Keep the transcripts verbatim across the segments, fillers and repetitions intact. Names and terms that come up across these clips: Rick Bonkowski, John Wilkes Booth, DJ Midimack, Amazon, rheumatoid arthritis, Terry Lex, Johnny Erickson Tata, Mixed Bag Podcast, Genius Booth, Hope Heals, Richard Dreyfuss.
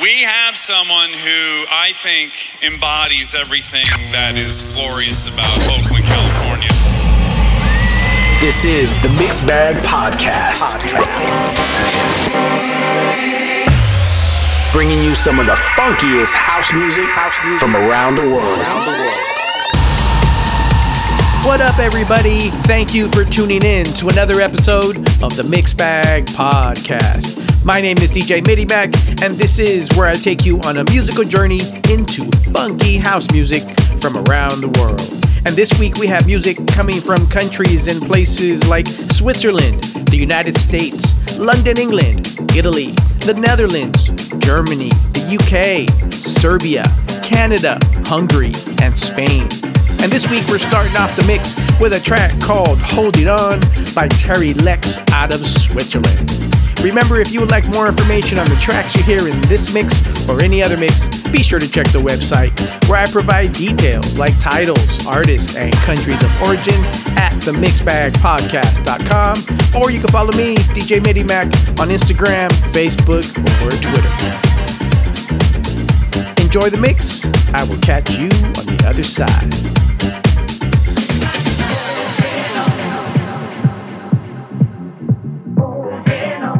We have someone who I think embodies everything that is glorious about Oakland, California. This is the Mixed Bag Podcast. Podcast. Bringing you some of the funkiest house music, house music from around the world. Around the world. What up, everybody? Thank you for tuning in to another episode of the Mixed Bag Podcast. My name is D J Midimack, and this is where I take you on a musical journey into funky house music from around the world. And this week we have music coming from countries and places like Switzerland, the United States, London, England, Italy, the Netherlands, Germany, the U K, Serbia, Canada, Hungary, and Spain. And this week we're starting off the mix with a track called Hold It On by Terry Lex out of Switzerland. Remember, if you would like more information on the tracks you hear in this mix or any other mix, be sure to check the website where I provide details like titles, artists, and countries of origin at the mixed bag podcast dot com, or you can follow me, D J Midimack, on Instagram, Facebook, or Twitter. Enjoy the mix. I will catch you on the other side. Get up.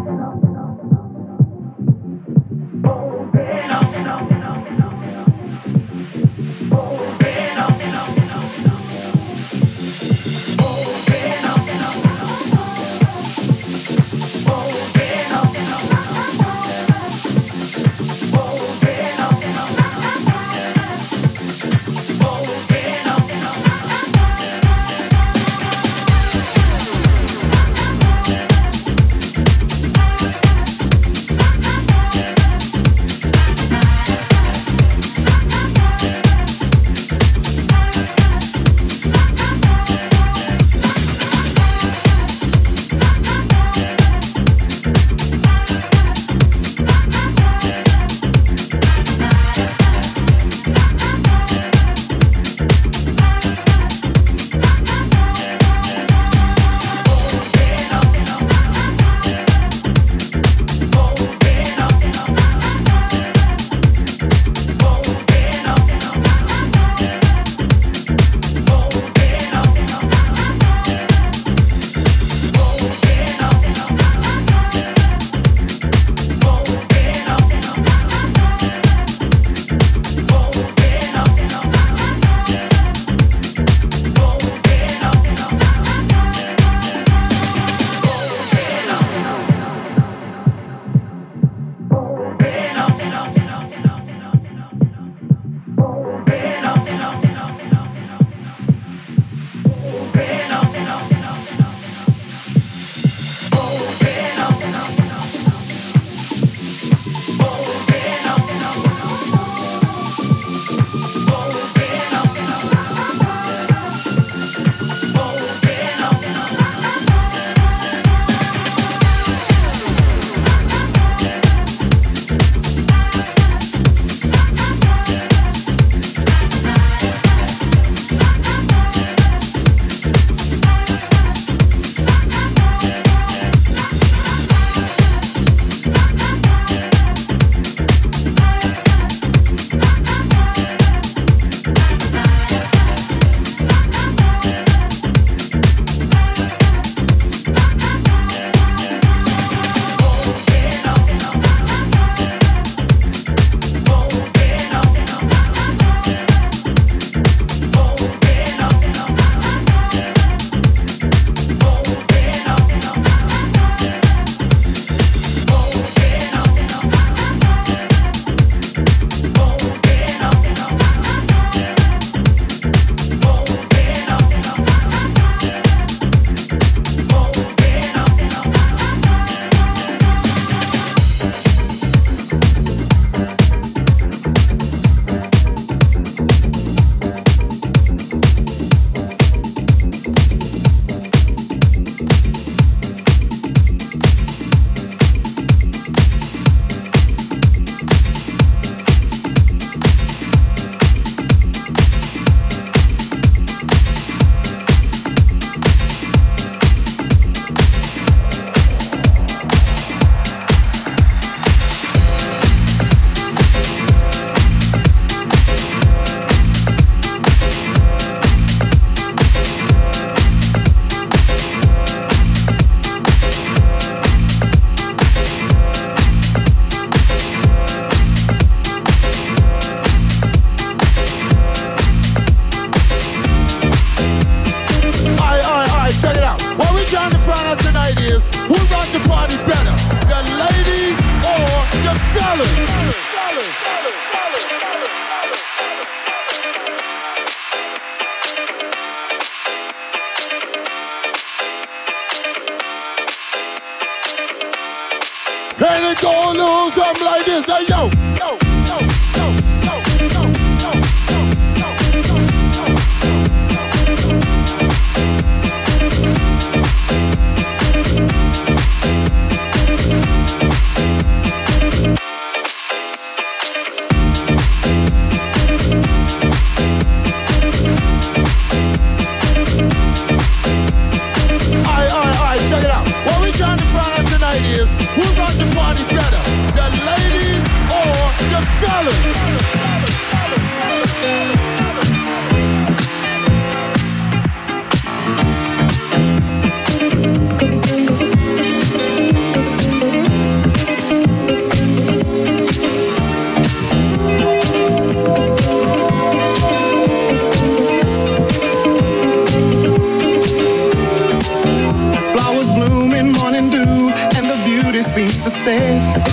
And it don't lose them like this. Hey, yo, yo.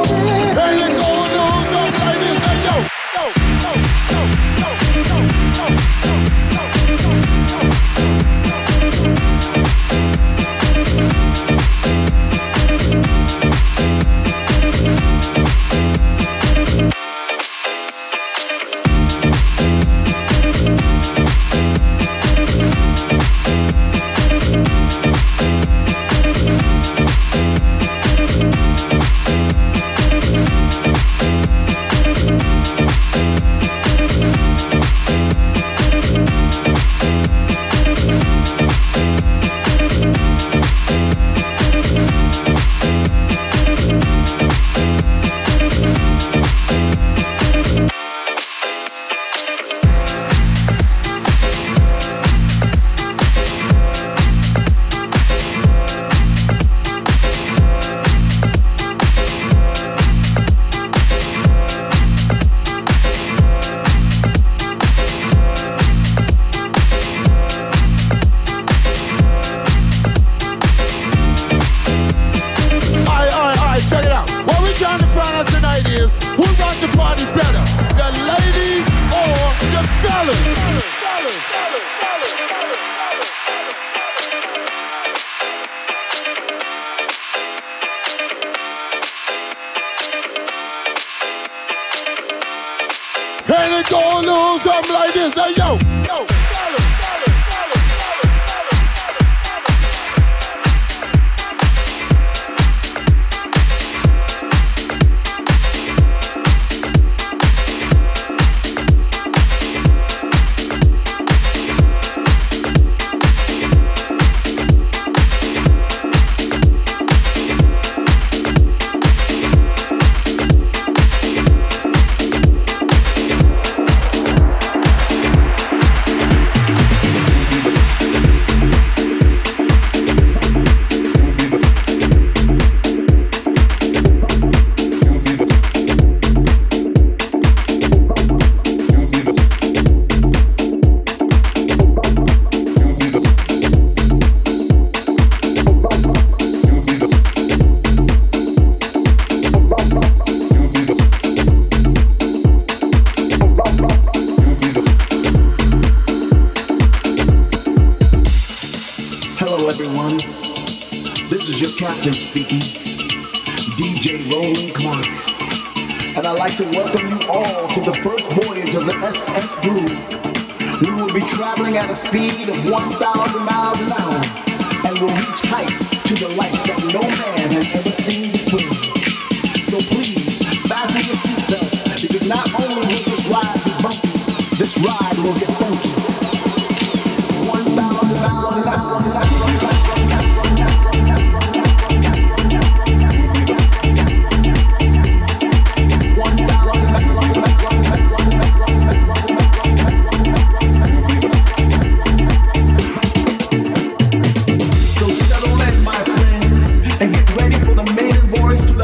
Hey, let's go do something like this. Hey, yo, yo, yo, yo, yo, yo, yo, yo, yo, yo, yo. And get ready for the maiden voice to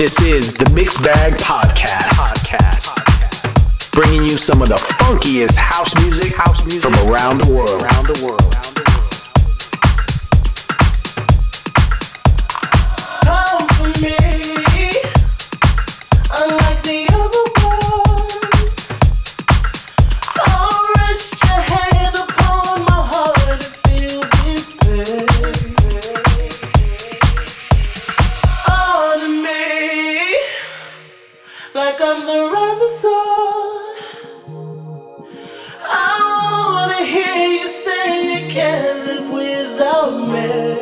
This is the Mixed Bag Podcast. Podcast. Bringing you some of the funkiest house music, house music from around the world. Around the world. Come for me, unlike the other ones. I'll rest your hand upon my heart and feel this pain. Like I'm the rising sun, I wanna hear you say you can't live without me.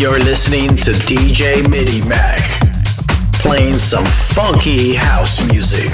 You're listening to D J Midimack, playing some funky house music.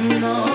Yeah.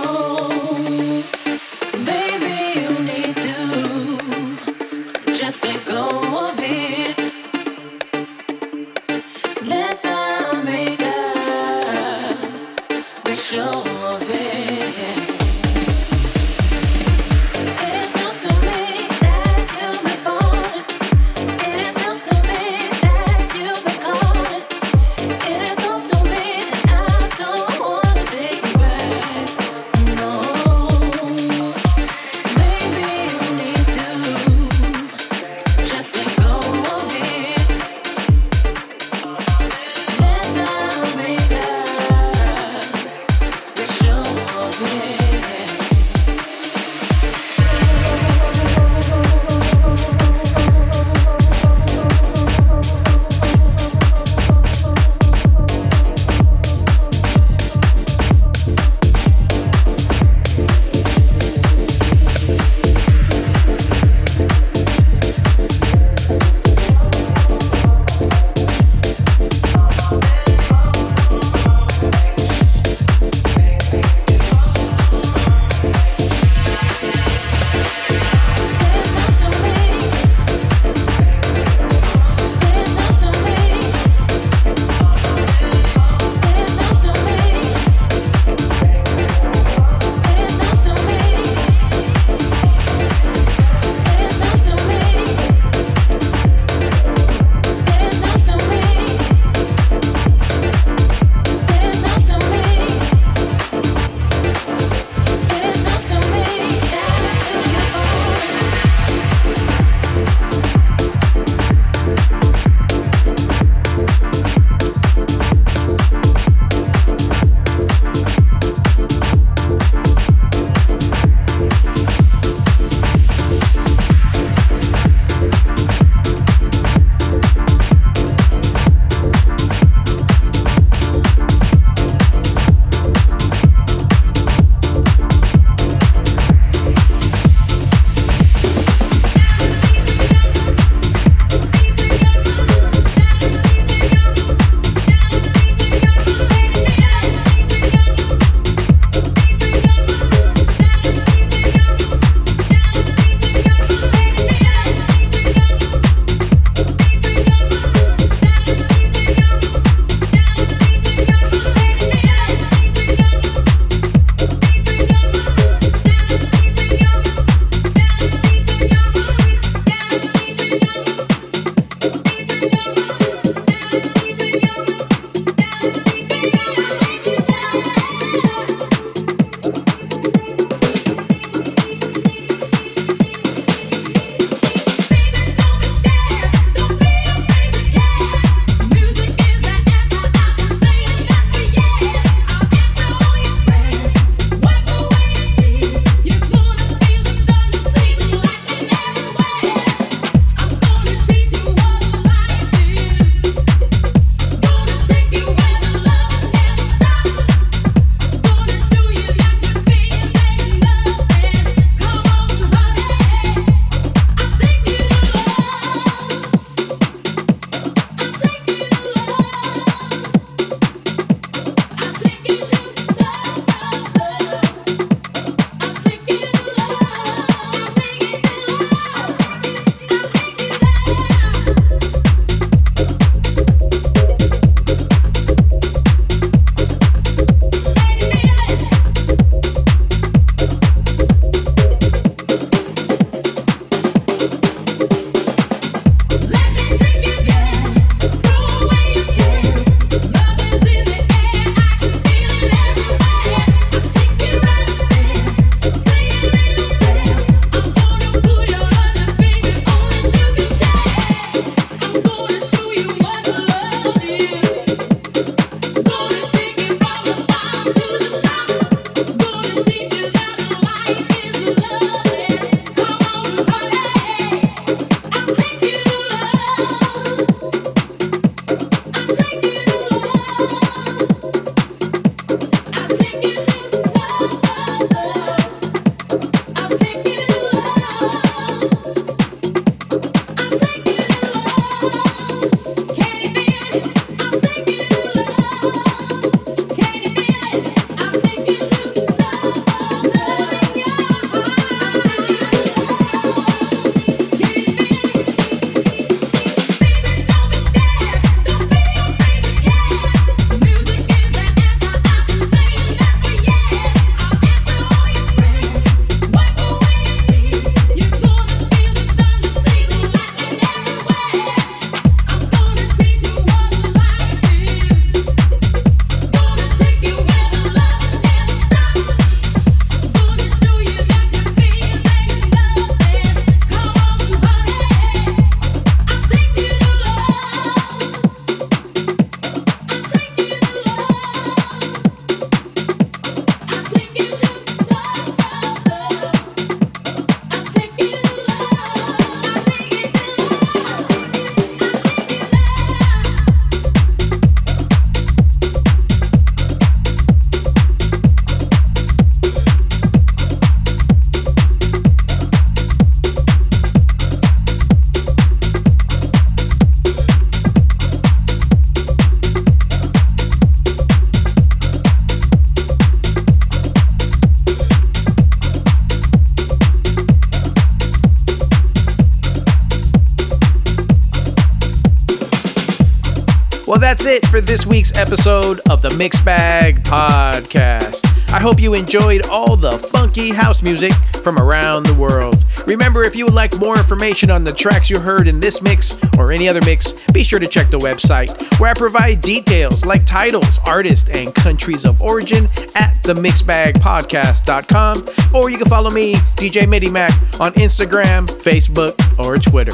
that's it for this week's episode of the Mixed Bag Podcast. I hope you enjoyed all the funky house music from around the world. Remember, if you would like more information on the tracks you heard in this mix or any other mix, be sure to check the website where I provide details like titles, artists, and countries of origin at the mixed bag podcast dot com, or you can follow me, D J Midimack, on Instagram, Facebook, or Twitter.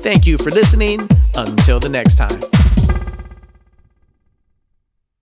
Thank you for listening. Until the next time.